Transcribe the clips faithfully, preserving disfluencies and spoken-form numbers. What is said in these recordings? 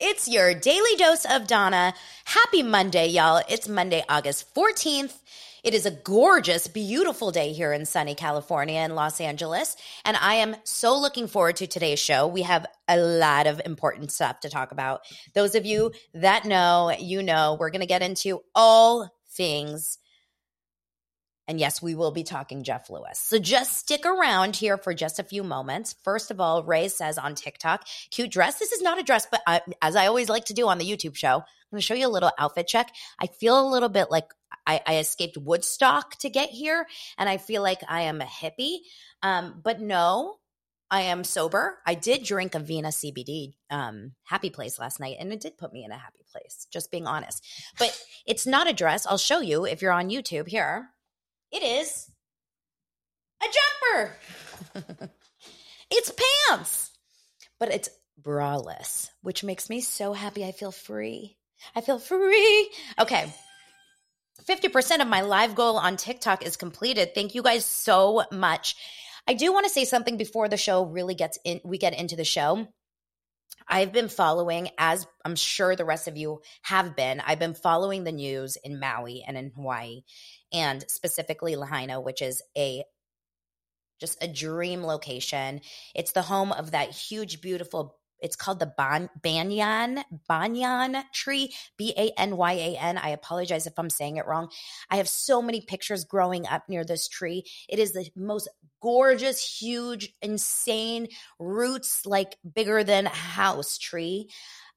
It's your daily dose of Donna. Happy Monday, y'all. It's Monday, August fourteenth. It is a gorgeous, beautiful day here in sunny California and Los Angeles, and I am so looking forward to today's show. We have a lot of important stuff to talk about. Those of you that know, you know, we're going to get into all things. And yes, we will be talking Jeff Lewis. So just stick around here for just a few moments. First of all, Ray says on TikTok, cute dress. This is not a dress, but I, as I always like to do on the YouTube show, I'm going to show you a little outfit check. I feel a little bit like I, I escaped Woodstock to get here, and I feel like I am a hippie. Um, but no, I am sober. I did drink a Vina C B D um, happy place last night, and it did put me in a happy place, just being honest. But it's not a dress. I'll show you if you're on YouTube here. It is a jumper. It's pants, but it's braless, which makes me so happy. I feel free. I feel free. Okay. fifty percent of my live goal on TikTok is completed. Thank you guys so much. I do want to say something before the show really gets in. We get into the show. I've been following, as I'm sure the rest of you have been, I've been following the news in Maui and in Hawaii, and specifically Lahaina, which is a just a dream location. It's the home of that huge, beautiful, it's called the Ban- banyan, banyan tree, B A N Y A N. I apologize if I'm saying it wrong. I have so many pictures growing up near this tree. It is the most gorgeous, huge, insane roots, like bigger than a house tree.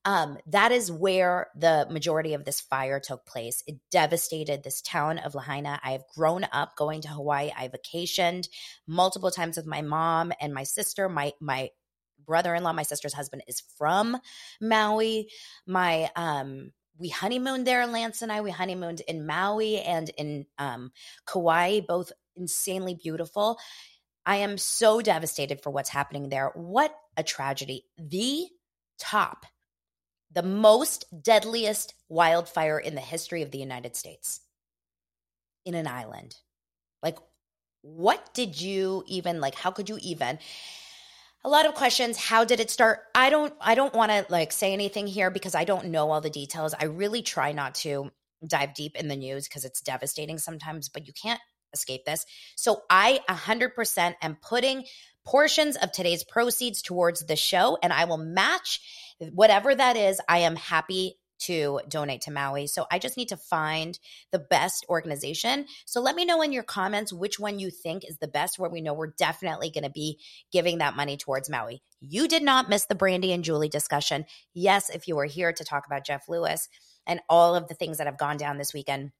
Um, that is where the majority of this fire took place. It devastated this town of Lahaina. I have grown up going to Hawaii. I vacationed multiple times with my mom and my sister. My my brother-in-law, my sister's husband, is from Maui. My um, we honeymooned there, Lance and I. We honeymooned in Maui and in um, Kauai, both insanely beautiful. I am so devastated for what's happening there. What a tragedy. The top, the most deadliest wildfire in the history of the United States in an island. Like, what did you even, like, how could you even? A lot of questions. How did it start? I don't, I don't want to like say anything here because I don't know all the details. I really try not to dive deep in the news because it's devastating sometimes, but you can't escape this. So I one hundred percent am putting portions of today's proceeds towards the show, and I will match whatever that is. I am happy to donate to Maui. So I just need to find the best organization. So let me know in your comments which one you think is the best, where we know we're definitely going to be giving that money towards Maui. You did not miss the Brandy and Julie discussion. Yes, if you were here to talk about Jeff Lewis and all of the things that have gone down this weekend,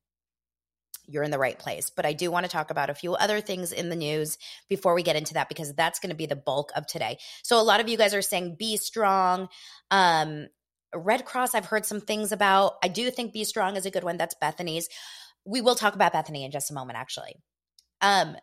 you're in the right place. But I do want to talk about a few other things in the news before we get into that, because that's going to be the bulk of today. So a lot of you guys are saying Be Strong. Um, Red Cross, I've heard some things about. I do think Be Strong is a good one. That's Bethenny's. We will talk about Bethenny in just a moment, actually. Um,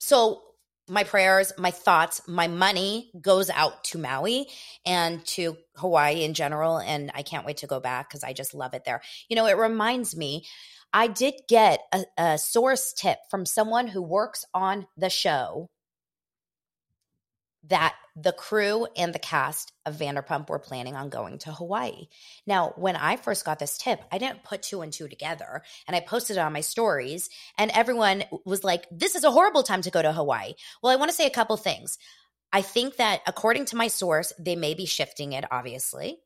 so my prayers, my thoughts, my money goes out to Maui and to Hawaii in general. And I can't wait to go back because I just love it there. You know, it reminds me, I did get a, a source tip from someone who works on the show that the crew and the cast of Vanderpump were planning on going to Hawaii. Now, when I first got this tip, I didn't put two and two together, and I posted it on my stories, and everyone was like, this is a horrible time to go to Hawaii. Well, I want to say a couple things. I think that according to my source, they may be shifting it, obviously.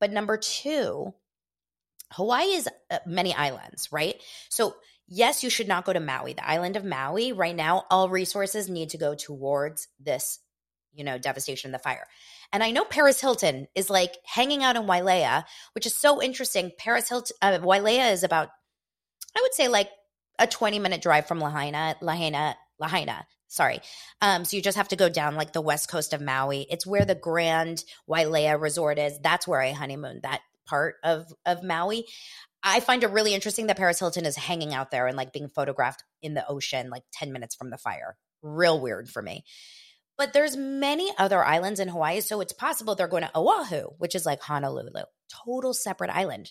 But number two, Hawaii is many islands, right? So yes, you should not go to Maui, the island of Maui. Right now, all resources need to go towards this, you know, devastation of the fire. And I know Paris Hilton is like hanging out in Wailea, which is so interesting. Paris Hilton, uh, Wailea is about, I would say, like a twenty minute drive from Lahaina. Lahaina Lahaina. Sorry. Um, so you just have to go down like the west coast of Maui. It's where the Grand Wailea Resort is. That's where I honeymooned, that part of, of Maui. I find it really interesting that Paris Hilton is hanging out there and like being photographed in the ocean like ten minutes from the fire. Real weird for me. But there's many other islands in Hawaii, so it's possible they're going to Oahu, which is like Honolulu. Total separate island.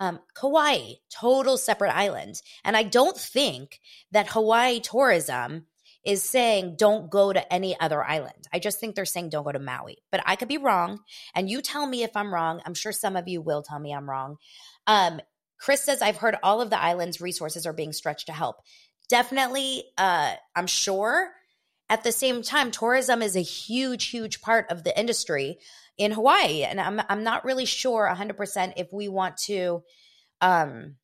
Um, Kauai, total separate island. And I don't think that Hawaii tourism is saying don't go to any other island. I just think they're saying don't go to Maui. But I could be wrong, and you tell me if I'm wrong. I'm sure some of you will tell me I'm wrong. Um, Chris says, I've heard all of the island's resources are being stretched to help. Definitely, uh, I'm sure. At the same time, tourism is a huge, huge part of the industry in Hawaii. And I'm I'm not really sure one hundred percent if we want to, um,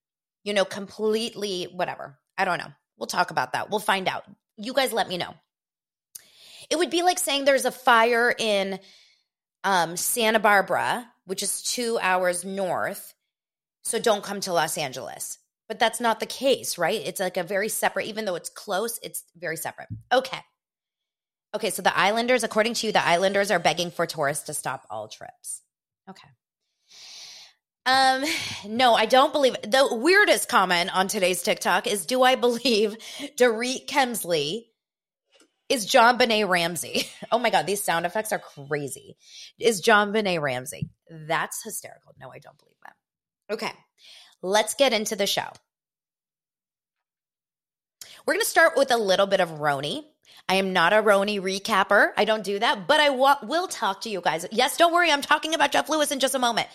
you know, completely whatever. I don't know. We'll talk about that. We'll find out. You guys let me know. It would be like saying there's a fire in um, Santa Barbara, which is two hours north, so don't come to Los Angeles. But that's not the case, right? It's like a very separate – even though it's close, it's very separate. Okay. Okay, so the islanders, according to you, the islanders are begging for tourists to stop all trips. Okay. Um, no, I don't believe – the weirdest comment on today's TikTok is, do I believe Dorit Kemsley is John Benet Ramsey? Oh, my God. These sound effects are crazy. Is John Benet Ramsey? That's hysterical. No, I don't believe that. Okay. Let's get into the show. We're going to start with a little bit of Roni. I am not a Roni recapper. I don't do that, but I wa- will talk to you guys. Yes, don't worry. I'm talking about Jeff Lewis in just a moment,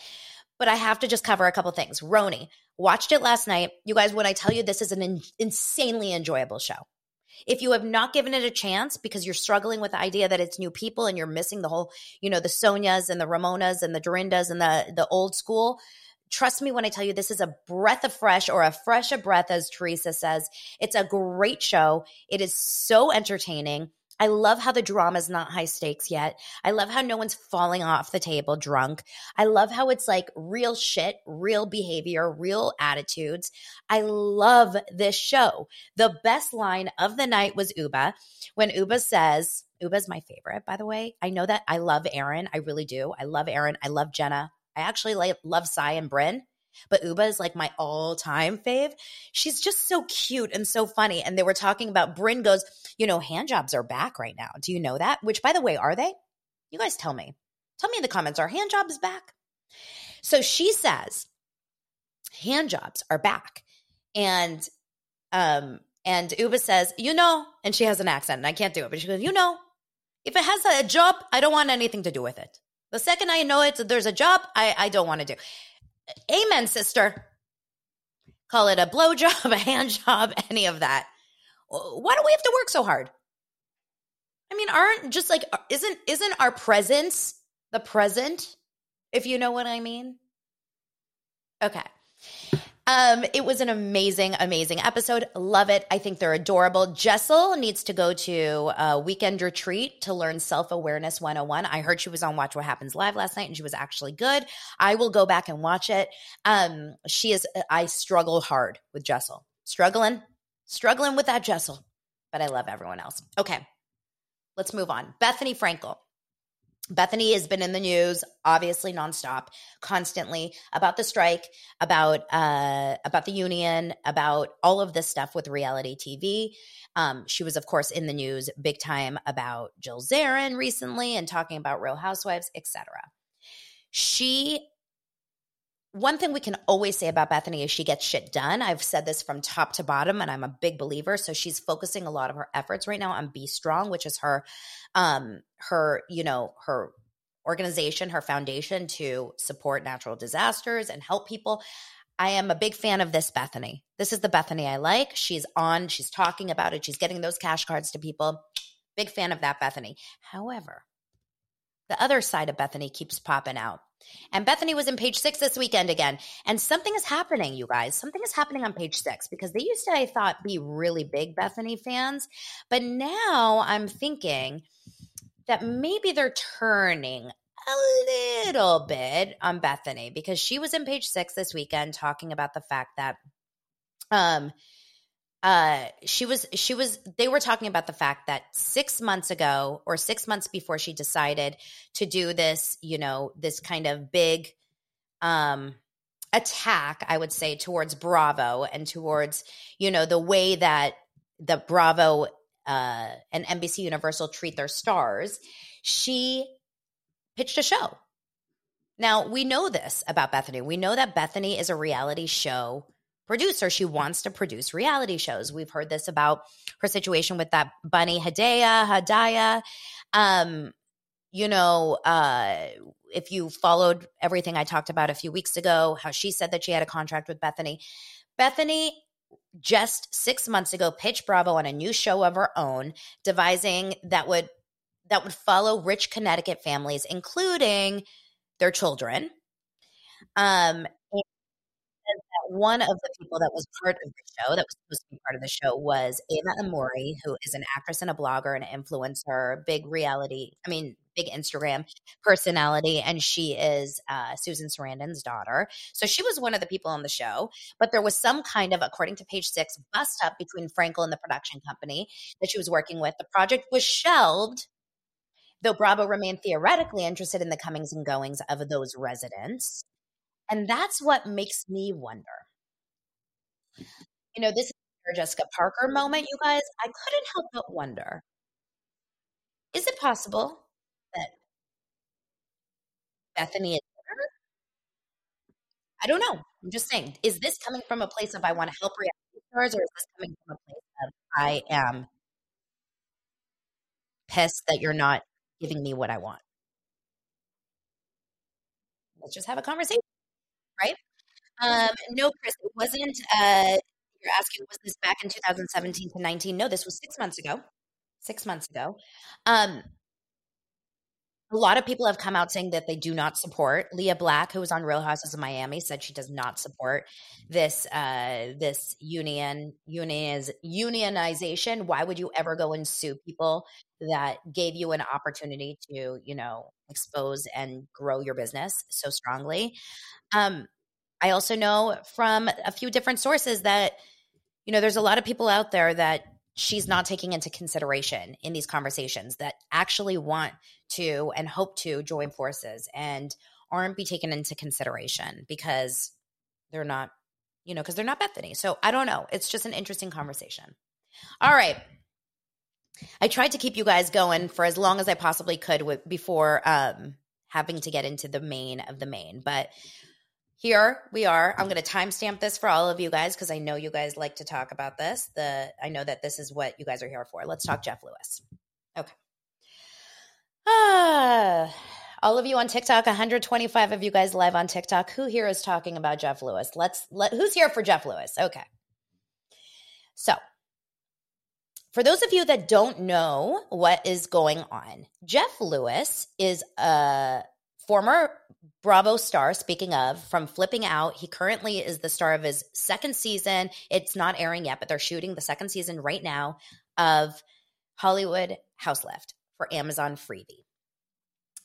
but I have to just cover a couple things. Roni, watched it last night. You guys, when I tell you this is an in- insanely enjoyable show. If you have not given it a chance because you're struggling with the idea that it's new people and you're missing the whole, you know, the Sonias and the Ramonas and the Dorindas and the, the old school, trust me when I tell you this is a breath of fresh or a fresh of breath, as Teresa says. It's a great show. It is so entertaining. I love how the drama is not high stakes yet. I love how no one's falling off the table drunk. I love how it's like real shit, real behavior, real attitudes. I love this show. The best line of the night was Uba. When Uba says, Uba's my favorite, by the way. I know that I love Aaron. I really do. I love Aaron. I love Jenna. I actually like, love Sai and Bryn, but Uba is like my all-time fave. She's just so cute and so funny. And they were talking about Bryn goes, you know, handjobs are back right now. Do you know that? Which, by the way, are they? You guys tell me. Tell me in the comments, are handjobs back? So she says, handjobs are back. And um, and Uba says, you know, and she has an accent and I can't do it, but she goes, you know, if it has a job, I don't want anything to do with it. The second I know it, there's a job I, I don't want to do. Amen, sister. Call it a blowjob, a hand job, any of that. Why do we have to work so hard? I mean, aren't just like, isn't isn't our presence the present, if you know what I mean? Okay. Um, it was an amazing, amazing episode. Love it. I think they're adorable. Jessel needs to go to a weekend retreat to learn self-awareness one oh one. I heard she was on Watch What Happens Live last night and she was actually good. I will go back and watch it. Um, she is, I struggle hard with Jessel. Struggling, struggling with that Jessel, but I love everyone else. Okay, let's move on. Bethenny Frankel. Bethenny has been in the news, obviously nonstop, constantly about the strike, about uh, about the union, about all of this stuff with reality T V. Um, she was, of course, in the news big time about Jill Zarin recently and talking about Real Housewives, et cetera. She, one thing we can always say about Bethenny is she gets shit done. I've said this from top to bottom, and I'm a big believer. So she's focusing a lot of her efforts right now on Be Strong, which is her. Um, her, you know, her organization, her foundation to support natural disasters and help people. I am a big fan of this Bethenny. This is the Bethenny I like. She's on, she's talking about it. She's getting those cash cards to people. Big fan of that Bethenny. However, the other side of Bethenny keeps popping out. And Bethenny was in Page Six this weekend again. And something is happening, you guys. Something is happening on Page Six because they used to, I thought, be really big Bethenny fans. But now I'm thinking that maybe they're turning a little bit on Bethenny because she was in Page Six this weekend talking about the fact that um, uh, she was, she was, they were talking about the fact that six months ago or six months before she decided to do this, you know, this kind of big, um, attack, I would say, towards Bravo and towards, you know, the way that the Bravo uh, and N B C Universal treat their stars, she pitched a show. Now, we know this about Bethenny. We know that Bethenny is a reality show producer. She wants to produce reality shows. We've heard this about her situation with that bunny Hadaya, Hadaya. Um, you know, uh, if you followed everything I talked about a few weeks ago, how she said that she had a contract with Bethenny. Bethenny just six months ago pitched Bravo on a new show of her own, devising that would that would follow rich Connecticut families, including their children. Um, and one of the people that was part of the show, that was supposed to be part of the show, was Ava Amori, who is an actress and a blogger and an influencer, big reality, I mean, big Instagram personality. And she is uh, Susan Sarandon's daughter. So she was one of the people on the show, but there was some kind of, according to Page Six, bust up between Frankel and the production company that she was working with. The project was shelved, though Bravo remained theoretically interested in the comings and goings of those residents. And that's what makes me wonder. You know, this is a Jessica Parker moment, you guys. I couldn't help but wonder, is it possible that Bethenny is better? I don't know. I'm just saying, is this coming from a place of I want to help reality stars, or is this coming from a place of I am pissed that you're not giving me what I want? Let's just have a conversation, right? Um, no, Chris, it wasn't, uh, you're asking, was this back in two thousand seventeen to nineteen? No, this was six months ago, six months ago. Um, a lot of people have come out saying that they do not support. Leah Black, who was on Real Houses of Miami, said she does not support this, uh, this union, unioniz, unionization. Why would you ever go and sue people that gave you an opportunity to, you know, expose and grow your business so strongly? Um, I also know from a few different sources that, you know, there's a lot of people out there that she's not taking into consideration in these conversations that actually want to and hope to join forces and aren't be taken into consideration because they're not, you know, because they're not Bethenny. So I don't know. It's just an interesting conversation. All right. I tried to keep you guys going for as long as I possibly could with, before um, having to get into the main of the main. But here we are. I'm going to timestamp this for all of you guys because I know you guys like to talk about this. The I know that this is what you guys are here for. Let's talk Jeff Lewis. Okay. Ah, all of you on TikTok, one hundred twenty-five of you guys live on TikTok. Who here is talking about Jeff Lewis? Let's let who's here for Jeff Lewis? Okay. So, for those of you that don't know what is going on, Jeff Lewis is a former Bravo star, speaking of, from Flipping Out. He currently is the star of his second season. It's not airing yet, but they're shooting the second season right now of Hollywood House Left for Amazon Freevee.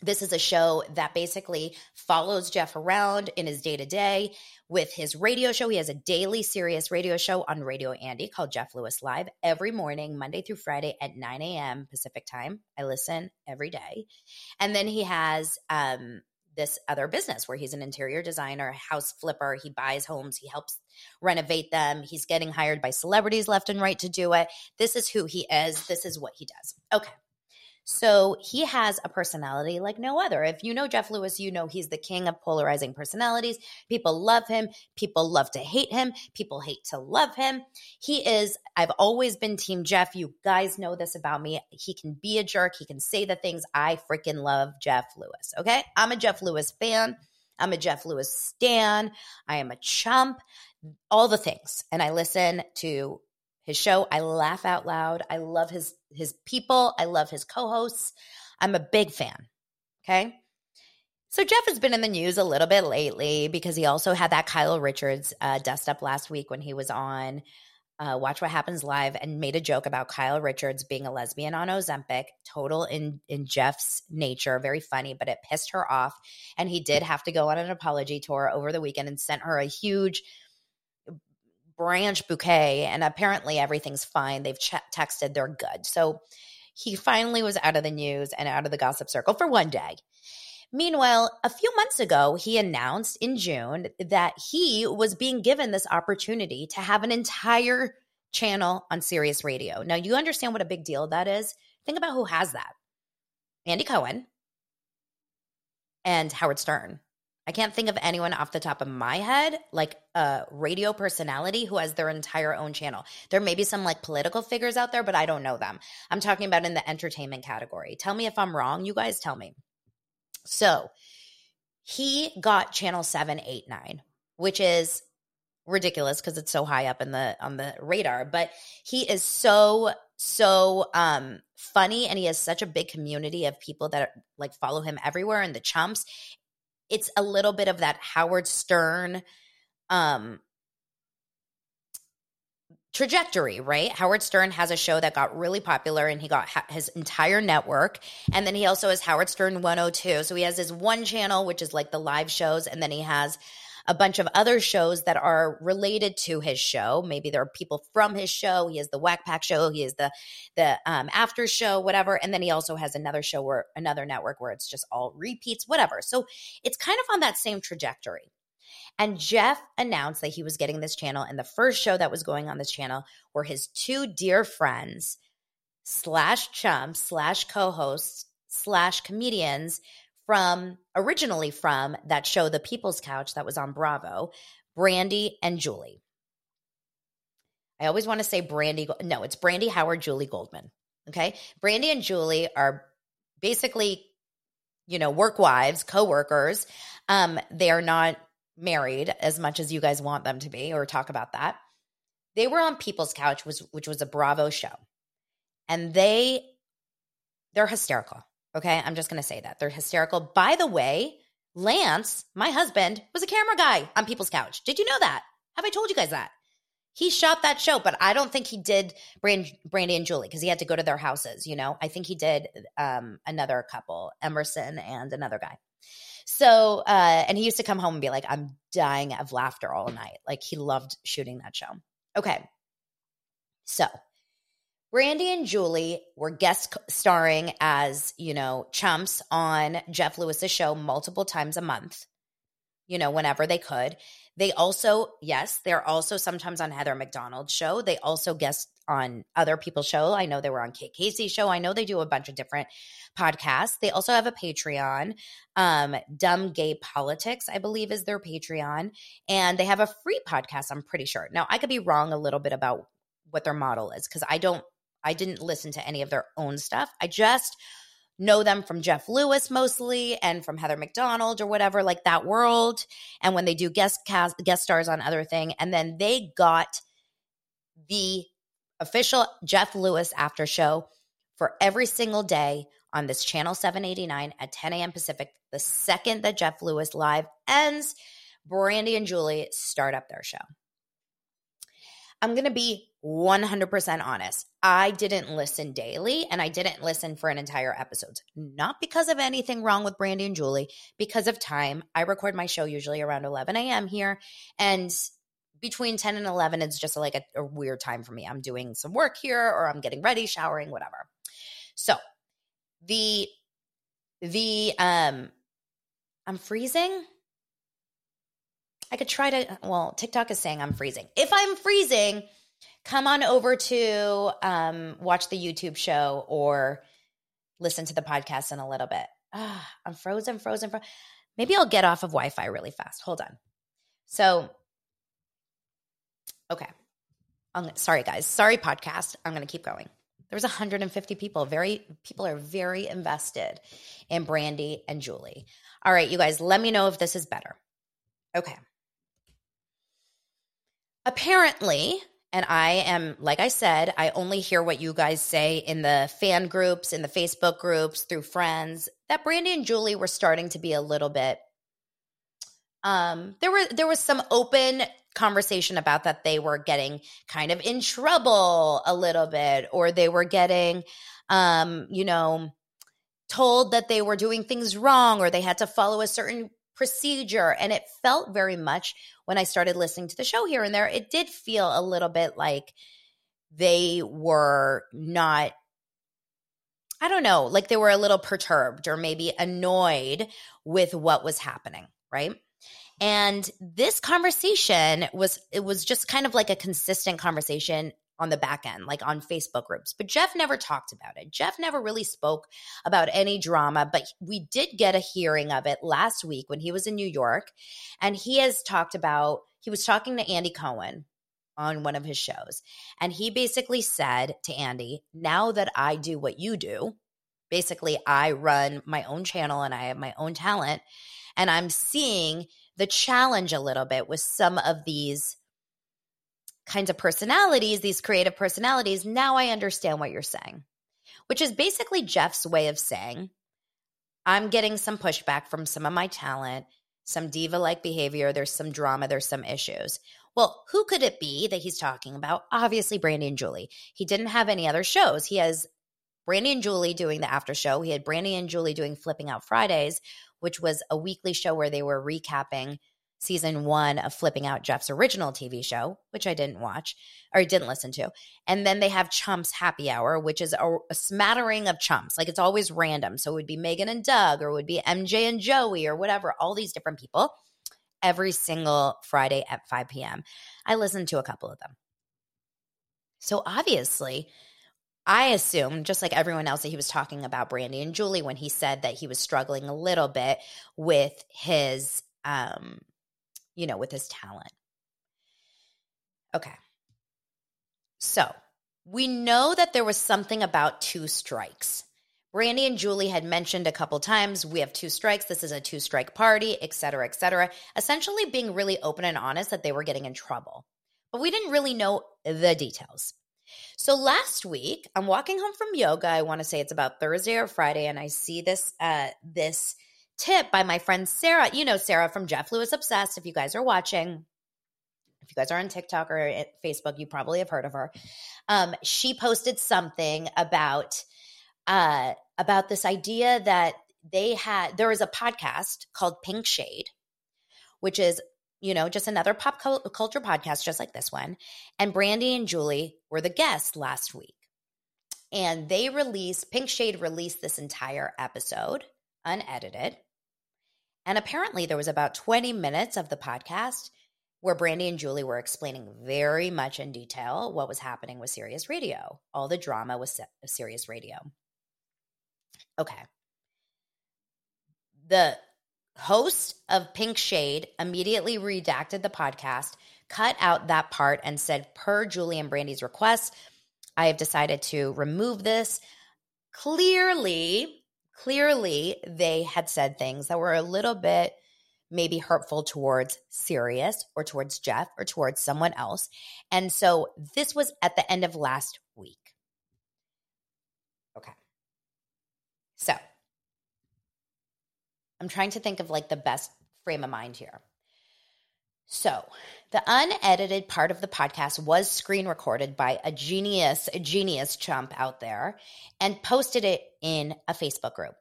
This is a show that basically follows Jeff around in his day-to-day with his radio show. He has a daily Sirius radio show on Radio Andy called Jeff Lewis Live every morning, Monday through Friday at nine a.m. Pacific time. I listen every day. And then he has um, this other business where he's an interior designer, house flipper. He buys homes. He helps renovate them. He's getting hired by celebrities left and right to do it. This is who he is. This is what he does. Okay. So he has a personality like no other. If you know Jeff Lewis, you know he's the king of polarizing personalities. People love him. People love to hate him. People hate to love him. He is, I've always been Team Jeff. You guys know this about me. He can be a jerk. He can say the things. I freaking love Jeff Lewis, okay? I'm a Jeff Lewis fan. I'm a Jeff Lewis stan. I am a chump. All the things. And I listen to his show. I laugh out loud. I love his his people. I love his co-hosts. I'm a big fan, okay? So Jeff has been in the news a little bit lately because he also had that Kyle Richards uh, dust-up last week when he was on uh, Watch What Happens Live and made a joke about Kyle Richards being a lesbian on Ozempic, total in, in Jeff's nature, very funny, but it pissed her off. And he did have to go on an apology tour over the weekend and sent her a huge branch bouquet, and apparently everything's fine. They've ch- texted. They're good. So he finally was out of the news and out of the gossip circle for one day. Meanwhile, a few months ago, he announced in June that he was being given this opportunity to have an entire channel on Sirius Radio. Now, you understand what a big deal that is? Think about who has that. Andy Cohen and Howard Stern. I can't think of anyone off the top of my head, like a radio personality who has their entire own channel. There may be some like political figures out there, but I don't know them. I'm talking about in the entertainment category. Tell me if I'm wrong. You guys tell me. So he got channel seven eight nine, which is ridiculous because it's so high up in the on the radar. But he is so, so um, funny, and he has such a big community of people that like follow him everywhere, and the chumps. It's a little bit of that Howard Stern um, trajectory, right? Howard Stern has a show that got really popular, and he got ha- his entire network. And then he also has Howard Stern one oh two. So he has his one channel, which is like the live shows. And then he has a bunch of other shows that are related to his show. Maybe there are people from his show. He has the Whack Pack show. He has the the um, after show, whatever. And then he also has another show where another network where it's just all repeats, whatever. So it's kind of on that same trajectory. And Jeff announced that he was getting this channel. And the first show that was going on this channel were his two dear friends slash chum slash co-hosts slash comedians from originally from that show, The People's Couch, that was on Bravo, Brandy and Julie. I always want to say Brandy. No, it's Brandy Howard, Julie Goldman. Okay. Brandy and Julie are basically, you know, work wives, coworkers. Um, they are not married as much as you guys want them to be or talk about that. They were on People's Couch, was, which was a Bravo show. And they, they're hysterical. Okay, I'm just going to say that. They're hysterical. By the way, Lance, my husband, was a camera guy on People's Couch. Did you know that? Have I told you guys that? He shot that show, but I don't think he did Brand- Brandy and Julie because he had to go to their houses, you know? I think he did um, another couple, Emerson and another guy. So, uh, and he used to come home and be like, I'm dying of laughter all night. Like, he loved shooting that show. Okay, so Brandy and Julie were guest starring as, you know, chumps on Jeff Lewis's show multiple times a month, you know, whenever they could. They also, yes, they're also sometimes on Heather McDonald's show. They also guest on other people's show. I know they were on Kate Casey's show. I know they do a bunch of different podcasts. They also have a Patreon, um, Dumb Gay Politics, I believe is their Patreon. And they have a free podcast, I'm pretty sure. Now, I could be wrong a little bit about what their model is because I don't I didn't listen to any of their own stuff. I just know them from Jeff Lewis mostly and from Heather McDonald or whatever, like that world. And when they do guest cast, guest stars on other thing. And then they got the official Jeff Lewis after show for every single day on this channel seven eighty-nine at ten a.m. Pacific. The second that Jeff Lewis Live ends, Brandy and Julie start up their show. I'm going to be one hundred percent honest. I didn't listen daily, and I didn't listen for an entire episode. Not because of anything wrong with Brandy and Julie, because of time. I record my show usually around eleven a.m. here, and between ten and eleven, it's just like a, a weird time for me. I'm doing some work here, or I'm getting ready, showering, whatever. So the the um, I'm freezing. I could try to, well, TikTok is saying I'm freezing. If I'm freezing, come on over to um, watch the YouTube show or listen to the podcast in a little bit. Ah, I'm frozen, frozen, frozen. Maybe I'll get off of Wi-Fi really fast. Hold on. So, okay. I'm, sorry, guys. Sorry, podcast. I'm going to keep going. There was one hundred fifty people. Very people are very invested in Brandy and Julie. All right, you guys, let me know if this is better. Okay. Apparently, and I am, like I said, I only hear what you guys say in the fan groups, in the Facebook groups, through friends, that Brandy and Julie were starting to be a little bit, um, there were, there was some open conversation about that they were getting kind of in trouble a little bit, or they were getting, um, you know, told that they were doing things wrong, or they had to follow a certain procedure. And it felt very much when I started listening to the show here and there, it did feel a little bit like they were not, I don't know, like they were a little perturbed or maybe annoyed with what was happening, right? And this conversation was, it was just kind of like a consistent conversation on the back end, like on Facebook groups. But Jeff never talked about it. Jeff never really spoke about any drama, but we did get a hearing of it last week when he was in New York. And he has talked about, he was talking to Andy Cohen on one of his shows. And he basically said to Andy, now that I do what you do, basically I run my own channel and I have my own talent, and I'm seeing the challenge a little bit with some of these kinds of personalities, these creative personalities. Now I understand what you're saying, which is basically Jeff's way of saying, I'm getting some pushback from some of my talent, some diva-like behavior, there's some drama, there's some issues. Well, who could it be that he's talking about? Obviously, Brandy and Julie. He didn't have any other shows. He has Brandy and Julie doing the after show. He had Brandy and Julie doing Flipping Out Fridays, which was a weekly show where they were recapping season one of Flipping Out, Jeff's original T V show, which I didn't watch or didn't listen to. And then they have Chumps Happy Hour, which is a, a smattering of chumps. Like, it's always random. So it would be Megan and Doug, or it would be M J and Joey, or whatever, all these different people every single Friday at five p.m. I listened to a couple of them. So obviously, I assume, just like everyone else, that he was talking about Brandy and Julie when he said that he was struggling a little bit with his um, – you know, with his talent. Okay. So we know that there was something about two strikes. Brandy and Julie had mentioned a couple times, we have two strikes, this is a two-strike party, et cetera, et cetera, essentially being really open and honest that they were getting in trouble. But we didn't really know the details. So last week, I'm walking home from yoga, I want to say it's about Thursday or Friday, and I see this uh, this tip by my friend Sarah. You know Sarah from Jeff Lewis Obsessed. If you guys are watching, if you guys are on TikTok or at Facebook, you probably have heard of her. Um, she posted something about uh, about this idea that they had. There is a podcast called Pink Shade, which is, you know, just another pop culture podcast, just like this one. And Brandy and Julie were the guests last week, and they released Pink Shade released this entire episode unedited. And apparently there was about twenty minutes of the podcast where Brandy and Julie were explaining very much in detail what was happening with Sirius Radio, all the drama with Sirius Radio. Okay. The host of Pink Shade immediately redacted the podcast, cut out that part, and said, per Julie and Brandy's request, I have decided to remove this. Clearly... Clearly, they had said things that were a little bit maybe hurtful towards Sirius or towards Jeff or towards someone else. And so this was at the end of last week. Okay. So I'm trying to think of like the best frame of mind here. So the unedited part of the podcast was screen recorded by a genius, a genius chump out there and posted it in a Facebook group,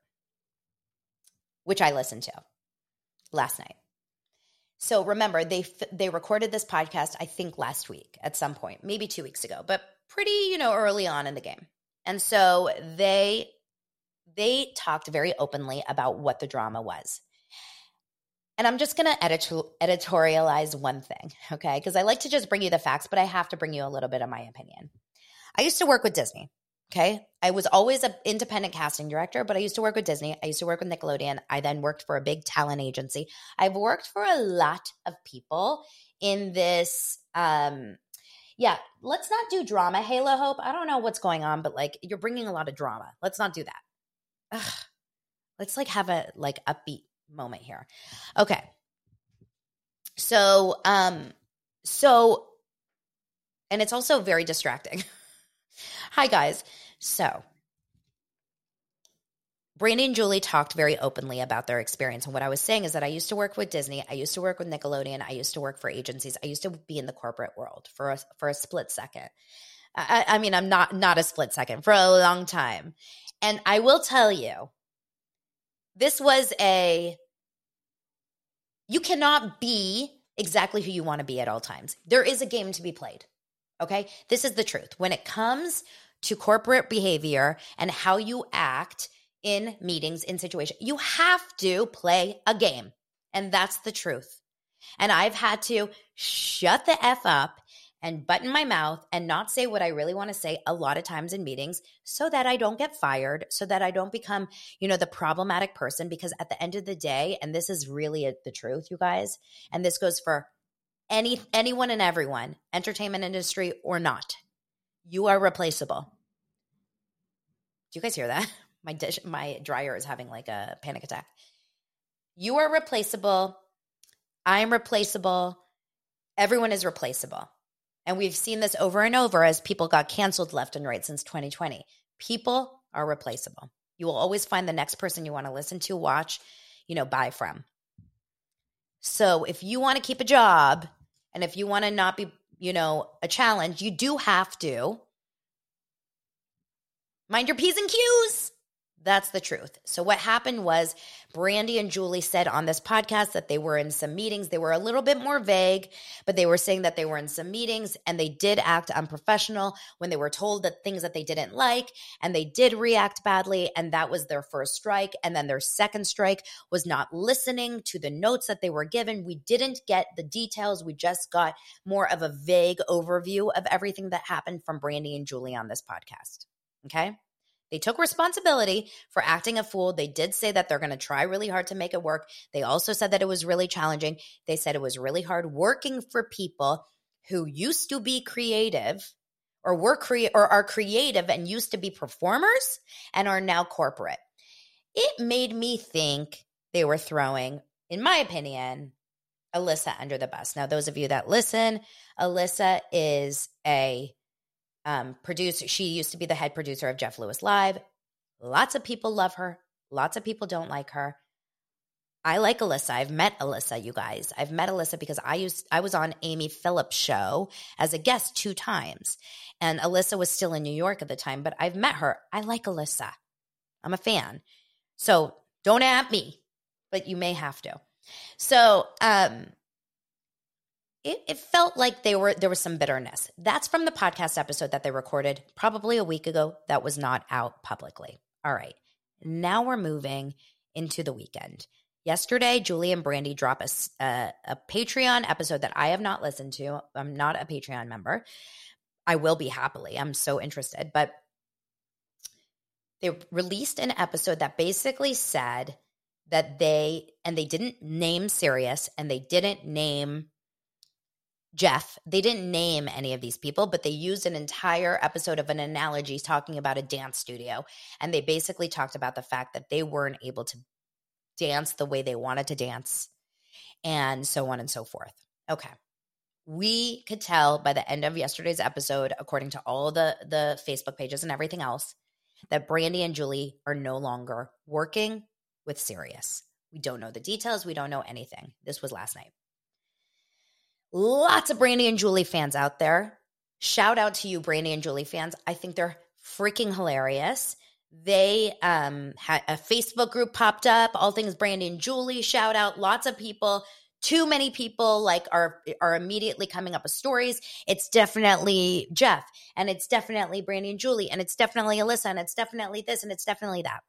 which I listened to last night. So remember, they they recorded this podcast, I think last week at some point, maybe two weeks ago, but pretty, you know, early on in the game. And so they they talked very openly about what the drama was. And I'm just going to editor- editorialize one thing, okay? Because I like to just bring you the facts, but I have to bring you a little bit of my opinion. I used to work with Disney, okay? I was always an independent casting director, but I used to work with Disney. I used to work with Nickelodeon. I then worked for a big talent agency. I've worked for a lot of people in this, um, yeah, let's not do drama, Halo Hope. I don't know what's going on, but like you're bringing a lot of drama. Let's not do that. Ugh. Let's like have a like upbeat moment here. Okay. So, um, so, and it's also very distracting. Hi guys. So Brandy and Julie talked very openly about their experience. And what I was saying is that I used to work with Disney. I used to work with Nickelodeon. I used to work for agencies. I used to be in the corporate world for a, for a split second. I, I mean, I'm not, not a split second, for a long time. And I will tell you, this was a you cannot be exactly who you want to be at all times. There is a game to be played, okay? This is the truth. When it comes to corporate behavior and how you act in meetings, in situations, you have to play a game, and that's the truth. And I've had to shut the F up and button my mouth and not say what I really want to say a lot of times in meetings so that I don't get fired, so that I don't become, you know, the problematic person. Because at the end of the day, and this is really a, the truth, you guys, and this goes for any anyone and everyone, entertainment industry or not, you are replaceable. Do you guys hear that? My dish, my dryer is having like a panic attack. You are replaceable. I'm replaceable. Everyone is replaceable. And we've seen this over and over as people got canceled left and right since twenty twenty. People are replaceable. You will always find the next person you want to listen to, watch, you know, buy from. So if you want to keep a job and if you want to not be, you know, a challenge, you do have to mind your P's and Q's. That's the truth. So what happened was Brandy and Julie said on this podcast that they were in some meetings. They were a little bit more vague, but they were saying that they were in some meetings and they did act unprofessional when they were told that things that they didn't like, and they did react badly, and that was their first strike. And then their second strike was not listening to the notes that they were given. We didn't get the details. We just got more of a vague overview of everything that happened from Brandy and Julie on this podcast. Okay? They took responsibility for acting a fool. They did say that they're going to try really hard to make it work. They also said that it was really challenging. They said it was really hard working for people who used to be creative or were cre- or are creative and used to be performers and are now corporate. It made me think they were throwing, in my opinion, Alyssa under the bus. Now, those of you that listen, Alyssa is a Um, producer. She used to be the head producer of Jeff Lewis Live. Lots of people love her. Lots of people don't like her. I like Alyssa. I've met Alyssa, you guys. I've met Alyssa because I used I was on Amy Phillips' show as a guest two times. And Alyssa was still in New York at the time, but I've met her. I like Alyssa. I'm a fan. So don't at me, but you may have to. So um It, it felt like they were there was some bitterness. That's from the podcast episode that they recorded probably a week ago that was not out publicly. All right. Now we're moving into the weekend. Yesterday, Julie and Brandy dropped a, a, a Patreon episode that I have not listened to. I'm not a Patreon member. I will be happily. I'm so interested. But they released an episode that basically said that they – and they didn't name Sirius and they didn't name – Jeff, they didn't name any of these people, but they used an entire episode of an analogy talking about a dance studio. And they basically talked about the fact that they weren't able to dance the way they wanted to dance and so on and so forth. Okay. We could tell by the end of yesterday's episode, according to all the, the Facebook pages and everything else, that Brandy and Julie are no longer working with Sirius. We don't know the details. We don't know anything. This was last night. Lots of Brandy and Julie fans out there. Shout out to you, Brandy and Julie fans. I think they're freaking hilarious. They um, had a Facebook group popped up, All Things Brandy and Julie. Shout out. Lots of people. Too many people like are are immediately coming up with stories. It's definitely Jeff, and it's definitely Brandy and Julie, and it's definitely Alyssa, and it's definitely this, and it's definitely that.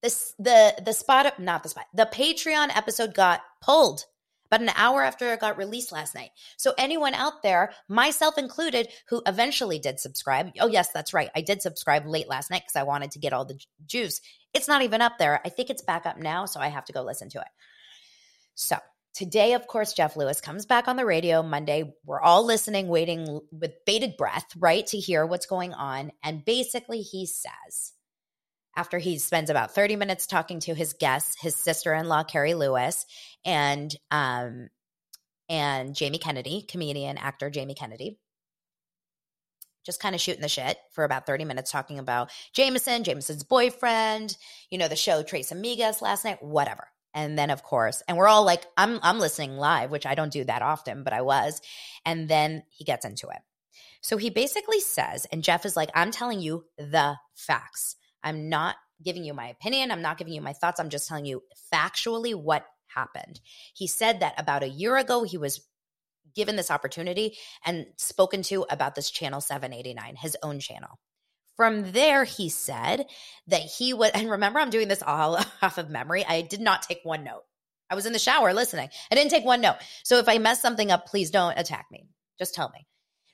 This the the spot not the spot. The Patreon episode got pulled. But an hour after it got released last night. So anyone out there, myself included, who eventually did subscribe. Oh, yes, that's right. I did subscribe late last night because I wanted to get all the juice. It's not even up there. I think it's back up now, so I have to go listen to it. So today, of course, Jeff Lewis comes back on the radio Monday. We're all listening, waiting with bated breath, right, to hear what's going on. And basically he says, after he spends about thirty minutes talking to his guests, his sister-in-law, Carrie Lewis, and um, and Jamie Kennedy, comedian, actor Jamie Kennedy, just kind of shooting the shit for about thirty minutes talking about Jameson, Jameson's boyfriend, you know, the show Tres Amigas last night, whatever. And then, of course, and we're all like, I'm I'm listening live, which I don't do that often, but I was. And then he gets into it. So he basically says, and Jeff is like, I'm telling you the facts. I'm not giving you my opinion. I'm not giving you my thoughts. I'm just telling you factually what happened. He said that about a year ago he was given this opportunity and spoken to about this channel seven eighty-nine, his own channel. From there, he said that he would – and remember, I'm doing this all off of memory. I did not take one note. I was in the shower listening. I didn't take one note. So if I mess something up, please don't attack me. Just tell me.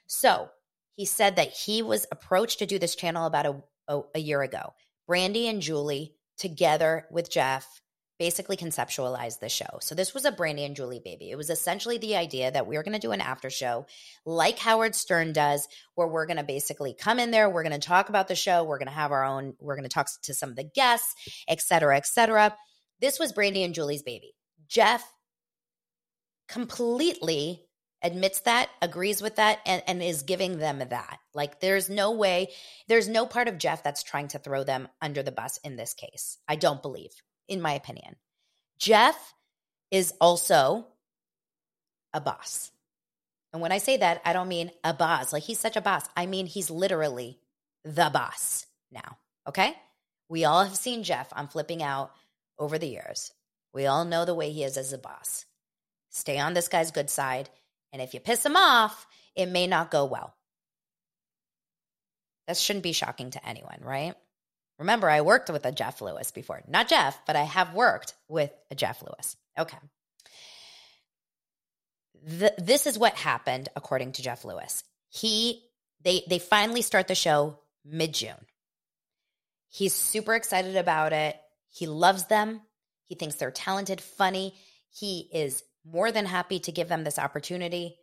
So he said that he was approached to do this channel about a, a, a year ago. Brandy and Julie together with Jeff basically conceptualized the show. So this was a Brandy and Julie baby. It was essentially the idea that we were going to do an after show like Howard Stern does, where we're going to basically come in there. We're going to talk about the show. We're going to have our own. We're going to talk to some of the guests, et cetera, et cetera. This was Brandy and Julie's baby. Jeff completely admits that, agrees with that, and, and is giving them that. Like, there's no way, there's no part of Jeff that's trying to throw them under the bus in this case. I don't believe. In my opinion, Jeff is also a boss. And when I say that, I don't mean a boss. Like, he's such a boss. I mean, he's literally the boss now, okay? We all have seen Jeff on Flipping Out over the years. We all know the way he is as a boss. Stay on this guy's good side, and if you piss him off, it may not go well. That shouldn't be shocking to anyone, right? Remember, I worked with a Jeff Lewis before. Not Jeff, but I have worked with a Jeff Lewis. Okay. The, this is what happened according to Jeff Lewis. He, they, they finally start the show mid-June. He's super excited about it. He loves them. He thinks they're talented, funny. He is more than happy to give them this opportunity.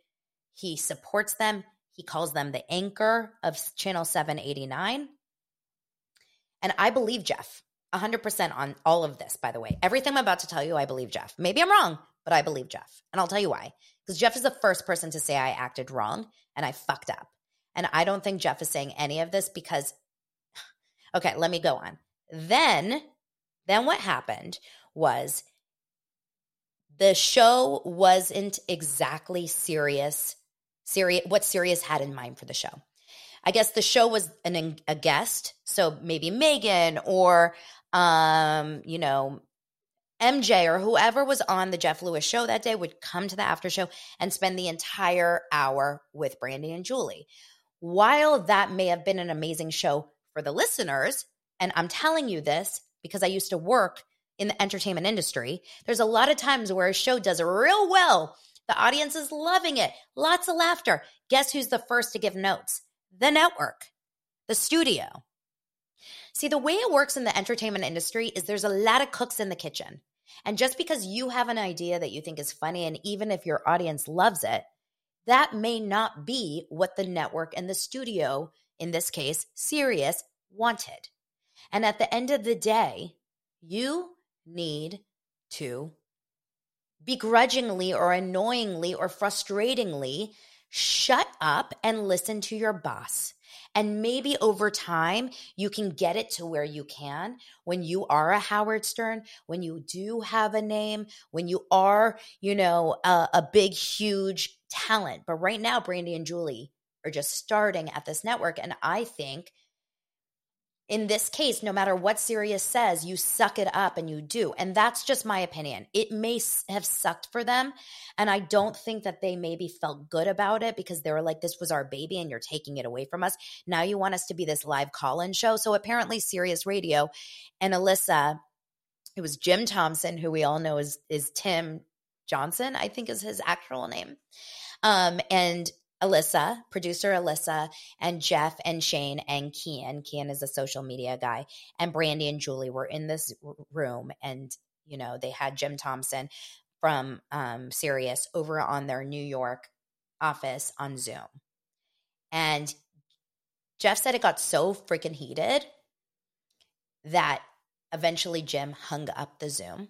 He supports them. He calls them the anchor of Channel seven eighty-nine. And I believe Jeff, one hundred percent on all of this, by the way. Everything I'm about to tell you, I believe Jeff. Maybe I'm wrong, but I believe Jeff. And I'll tell you why. Because Jeff is the first person to say I acted wrong and I fucked up. And I don't think Jeff is saying any of this because – okay, let me go on. Then, then what happened was the show wasn't exactly serious, serious what Sirius had in mind for the show. I guess the show was an, a guest, so maybe Megan or, um, you know, M J or whoever was on the Jeff Lewis show that day would come to the after show and spend the entire hour with Brandy and Julie. While that may have been an amazing show for the listeners, and I'm telling you this because I used to work in the entertainment industry, there's a lot of times where a show does real well. The audience is loving it. Lots of laughter. Guess who's the first to give notes? The network, the studio. See, the way it works in the entertainment industry is there's a lot of cooks in the kitchen. And just because you have an idea that you think is funny, and even if your audience loves it, that may not be what the network and the studio, in this case, Sirius, wanted. And at the end of the day, you need to begrudgingly or annoyingly or frustratingly shut up and listen to your boss. And maybe over time, you can get it to where you can when you are a Howard Stern, when you do have a name, when you are, you know, a, a big, huge talent. But right now, Brandy and Julie are just starting at this network. And I think in this case, no matter what Sirius says, you suck it up and you do. And that's just my opinion. It may have sucked for them. And I don't think that they maybe felt good about it because they were like, this was our baby and you're taking it away from us. Now you want us to be this live call-in show. So apparently Sirius Radio and Alyssa, it was Jim Thompson, who we all know is, is Tim Johnson, I think is his actual name. Um, and Alyssa, producer Alyssa, and Jeff and Shane and Kian. Kian is a social media guy. And Brandy and Julie were in this room, and, you know, they had Jim Thompson from um, Sirius over on their New York office on Zoom. And Jeff said it got so freaking heated that eventually Jim hung up the Zoom.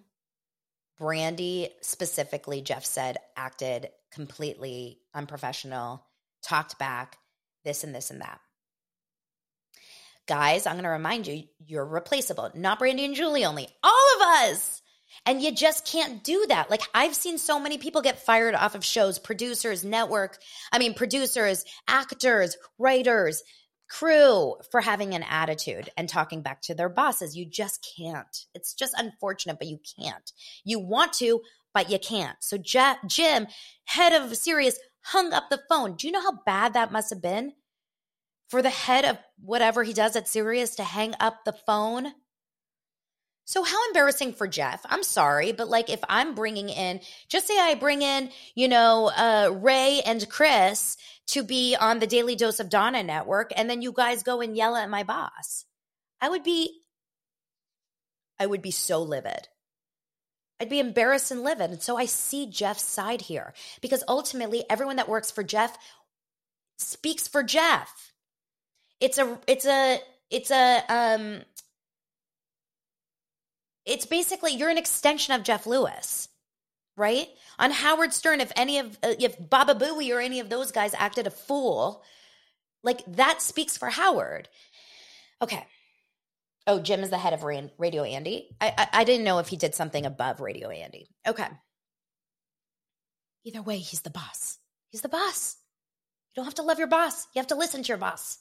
Brandy specifically, Jeff said, acted completely unprofessional, talked back, this and this and that. Guys, I'm going to remind you, you're replaceable. Not Brandy and Julie only, all of us. And you just can't do that. Like, I've seen so many people get fired off of shows, producers, network, I mean, producers, actors, writers, crew for having an attitude and talking back to their bosses. You just can't. It's just unfortunate, but you can't. You want to, but you can't. So Je- Jim, head of Sirius, hung up the phone. Do you know how bad that must have been for the head of whatever he does at Sirius to hang up the phone? So how embarrassing for Jeff. I'm sorry, but like if I'm bringing in, just say I bring in, you know, uh, Ray and Chris to be on the Daily Dose of Donna network, and then you guys go and yell at my boss. I would be, I would be so livid. I'd be embarrassed and livid. And so I see Jeff's side here because ultimately everyone that works for Jeff speaks for Jeff. It's a, it's a, it's a, um, it's basically you're an extension of Jeff Lewis, right? On Howard Stern, if any of uh, if Baba Booey or any of those guys acted a fool, like that speaks for Howard. Okay. Oh, Jim is the head of Radio Andy. I, I I didn't know if he did something above Radio Andy. Okay. Either way, he's the boss. He's the boss. You don't have to love your boss. You have to listen to your boss.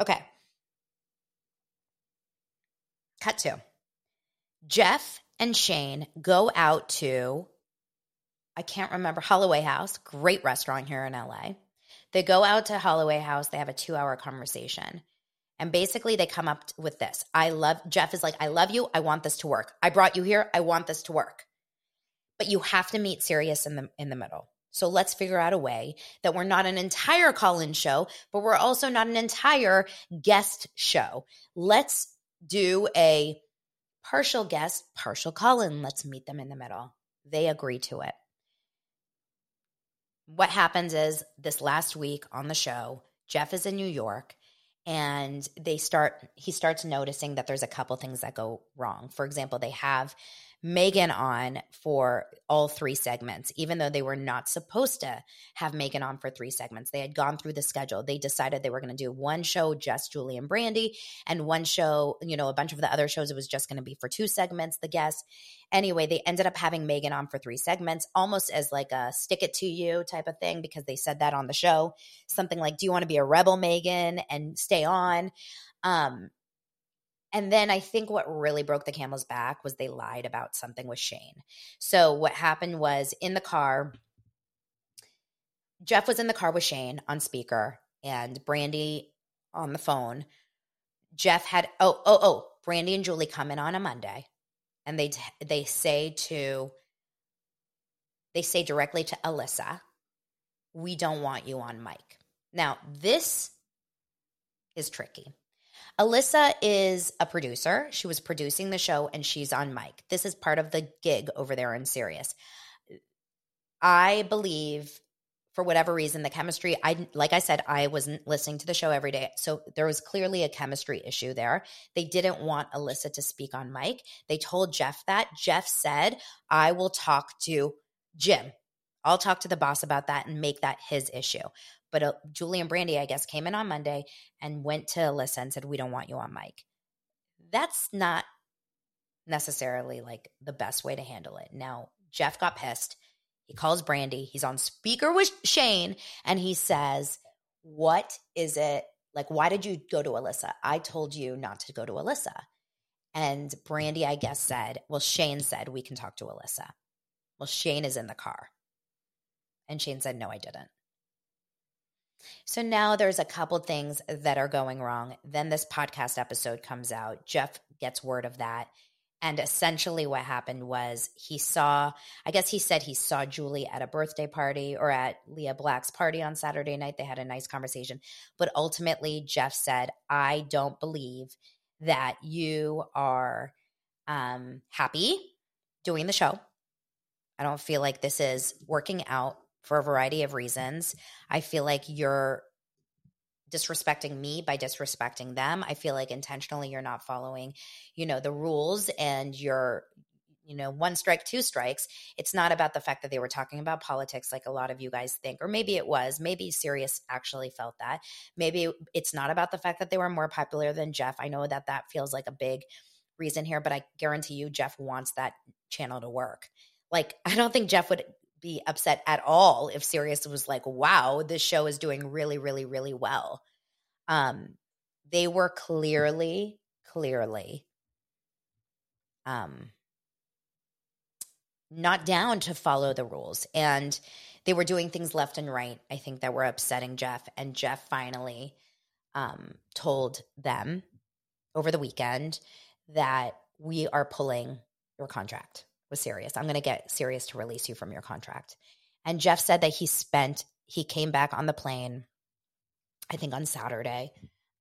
Okay. Cut two. Jeff and Shane go out to, I can't remember, Holloway House, great restaurant here in L A. They go out to Holloway House. They have a two-hour conversation. And basically they come up with this. I love, Jeff is like, I love you. I want this to work. I brought you here. I want this to work. But you have to meet Sirius in the in the middle. So let's figure out a way that we're not an entire call-in show, but we're also not an entire guest show. Let's do a partial guest, partial call-in. Let's meet them in the middle. They agree to it. What happens is this last week on the show, Jeff is in New York and they start, he starts noticing that there's a couple things that go wrong. For example, they have Megan on for all three segments, even though they were not supposed to have Megan on for three segments. They had gone through the schedule. They decided they were going to do one show, just Julie and Brandy, and one show, you know, a bunch of the other shows, it was just going to be for two segments, the guests. Anyway, they ended up having Megan on for three segments, almost as like a stick it to you type of thing, because they said that on the show, something like, do you want to be a rebel, Megan, and stay on? Um, And then I think what really broke the camel's back was they lied about something with Shane. So what happened was in the car, Jeff was in the car with Shane on speaker and Brandy on the phone. Jeff had – oh, oh, oh, Brandy and Julie come in on a Monday and they they say to – they say directly to Alyssa, we don't want you on mic. Now, this is tricky. Alyssa is a producer. She was producing the show, and she's on mic. This is part of the gig over there in Sirius. I believe, for whatever reason, the chemistry, I like I said, I wasn't listening to the show every day, so there was clearly a chemistry issue there. They didn't want Alyssa to speak on mic. They told Jeff that. Jeff said, I will talk to Jim. I'll talk to the boss about that and make that his issue. But uh, Julie and Brandy, I guess, came in on Monday and went to Alyssa and said, we don't want you on mic. That's not necessarily like the best way to handle it. Now, Jeff got pissed. He calls Brandy. He's on speaker with Shane. And he says, what is it? Like, why did you go to Alyssa? I told you not to go to Alyssa. And Brandy, I guess, said, well, Shane said we can talk to Alyssa. Well, Shane is in the car. And Shane said, no, I didn't. So now there's a couple things that are going wrong. Then this podcast episode comes out. Jeff gets word of that. And essentially what happened was he saw, I guess he said he saw Julie at a birthday party or at Leah Black's party on Saturday night. They had a nice conversation. But ultimately, Jeff said, I don't believe that you are um, happy doing the show. I don't feel like this is working out for a variety of reasons. I feel like you're disrespecting me by disrespecting them. I feel like intentionally you're not following, you know, the rules and you're, you know, one strike, two strikes. It's not about the fact that they were talking about politics like a lot of you guys think, or maybe it was. Maybe Sirius actually felt that. Maybe it's not about the fact that they were more popular than Jeff. I know that that feels like a big reason here, but I guarantee you Jeff wants that channel to work. Like, I don't think Jeff would be upset at all if Sirius was like, wow, this show is doing really, really, really well. Um, they were clearly, clearly um, not down to follow the rules. And they were doing things left and right, I think, that were upsetting Jeff. And Jeff finally um, told them over the weekend that we are pulling your contract with Sirius. I'm going to get Sirius to release you from your contract. And Jeff said that he spent, he came back on the plane, I think on Saturday,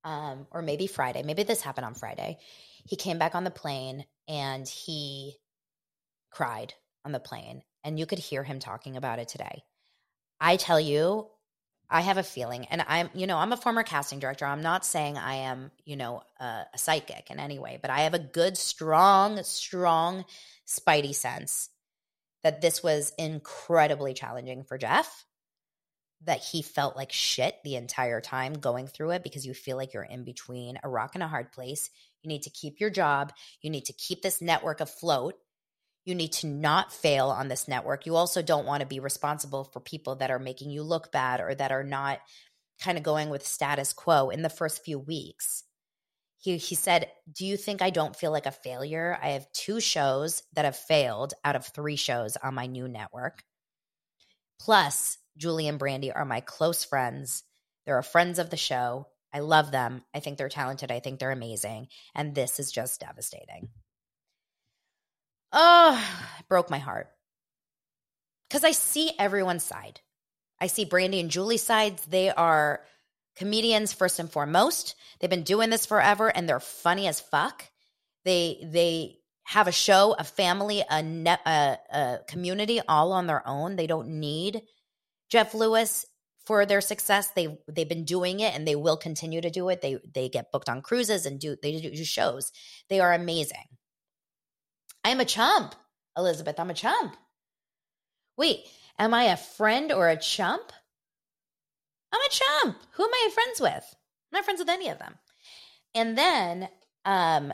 um, or maybe Friday. Maybe this happened on Friday. He came back on the plane and he cried on the plane. And you could hear him talking about it today. I tell you, I have a feeling, and I'm, you know, I'm a former casting director. I'm not saying I am, you know, a, a psychic in any way, but I have a good, strong, strong spidey sense that this was incredibly challenging for Jeff, that he felt like shit the entire time going through it, because you feel like you're in between a rock and a hard place. You need to keep your job. You need to keep this network afloat. You need to not fail on this network. You also don't want to be responsible for people that are making you look bad or that are not kind of going with status quo in the first few weeks. He he said, do you think I don't feel like a failure? I have two shows that have failed out of three shows on my new network. Plus, Julie and Brandy are my close friends. They're friends of the show. I love them. I think they're talented. I think they're amazing. And this is just devastating. Oh, it broke my heart. Because I see everyone's side. I see Brandy and Julie's sides. They are comedians first and foremost. They've been doing this forever, and they're funny as fuck. They they have a show, a family, a, ne- a, a community all on their own. They don't need Jeff Lewis for their success. They they've been doing it, and they will continue to do it. They they get booked on cruises and do they do shows. They are amazing. I'm a chump, Elizabeth. I'm a chump. Wait, am I a friend or a chump? I'm a chump. Who am I friends with? I'm not friends with any of them. And then um,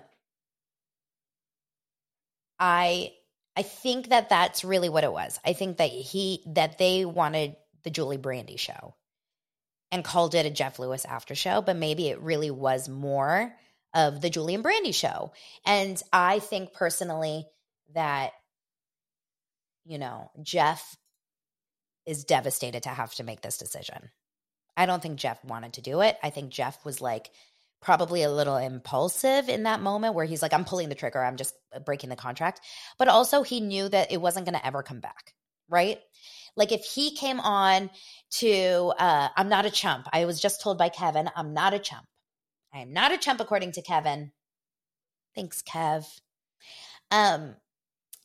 I I think that that's really what it was. I think that he that they wanted the Julie Brandy show and called it a Jeff Lewis after show, but maybe it really was more of the Julie and Brandy show. And I think personally that, you know, Jeff is devastated to have to make this decision. I don't think Jeff wanted to do it. I think Jeff was like probably a little impulsive in that moment where he's like, I'm pulling the trigger. I'm just breaking the contract. But also he knew that it wasn't going to ever come back, right? Like if he came on to, uh, I'm not a chump. I was just told by Kevin, I'm not a chump. I am not a chump, according to Kevin. Thanks, Kev. Um,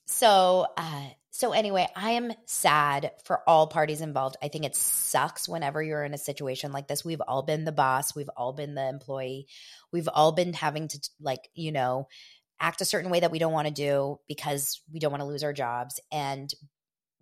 so, uh, so anyway, I am sad for all parties involved. I think it sucks whenever you're in a situation like this. We've all been the boss. We've all been the employee. We've all been having to, like, you know, act a certain way that we don't want to do because we don't want to lose our jobs, and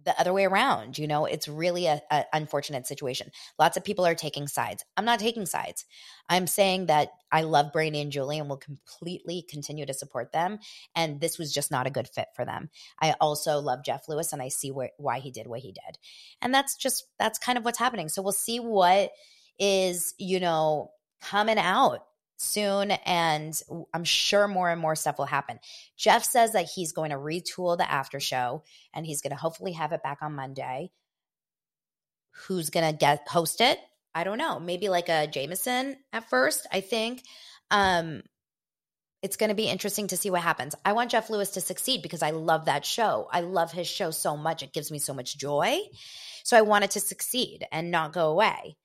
the other way around. You know, it's really a, a unfortunate situation. Lots of people are taking sides. I'm not taking sides. I'm saying that I love Brandy and Julie and will completely continue to support them. And this was just not a good fit for them. I also love Jeff Lewis, and I see wh- why he did what he did. And that's just, that's kind of what's happening. So we'll see what is, you know, coming out soon, and I'm sure more and more stuff will happen. Jeff says that he's going to retool the after show, and he's going to hopefully have it back on Monday. Who's going to get host it? I don't know. Maybe like a Jameson at first, I think. Um, it's going to be interesting to see what happens. I want Jeff Lewis to succeed because I love that show. I love his show so much. It gives me so much joy. So I want it to succeed and not go away.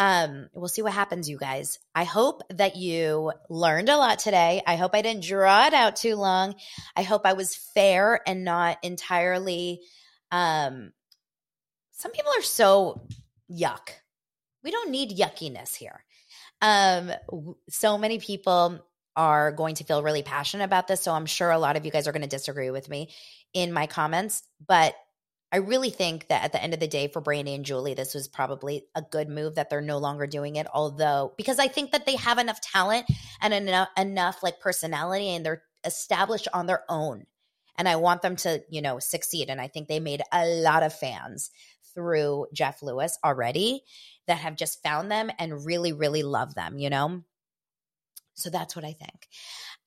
Um, we'll see what happens, you guys. I hope that you learned a lot today. I hope I didn't draw it out too long. I hope I was fair and not entirely um, – some people are so yuck. We don't need yuckiness here. Um, so many people are going to feel really passionate about this, so I'm sure a lot of you guys are going to disagree with me in my comments, but – I really think that at the end of the day for Brandy and Julie, this was probably a good move that they're no longer doing it. Although, because I think that they have enough talent and enough, enough like personality, and they're established on their own. And I want them to, you know, succeed. And I think they made a lot of fans through Jeff Lewis already that have just found them and really, really love them, you know? So that's what I think.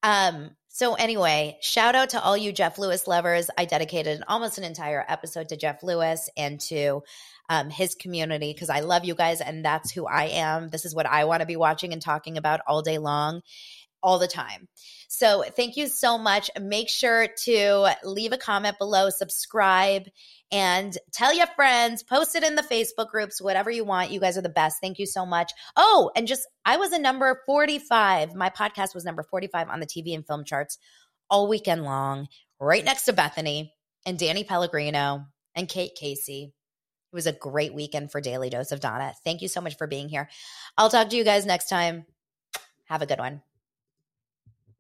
Um, so anyway, shout out to all you Jeff Lewis lovers. I dedicated almost an entire episode to Jeff Lewis and to um, his community because I love you guys and that's who I am. This is what I want to be watching and talking about all day long, all the time. So thank you so much. Make sure to leave a comment below, subscribe, and tell your friends, post it in the Facebook groups, whatever you want. You guys are the best. Thank you so much. Oh, and just, I was a number forty-five. My podcast was number forty-five on the T V and film charts all weekend long, right next to Bethenny and Danny Pellegrino and Kate Casey. It was a great weekend for Daily Dose of Donna. Thank you so much for being here. I'll talk to you guys next time. Have a good one.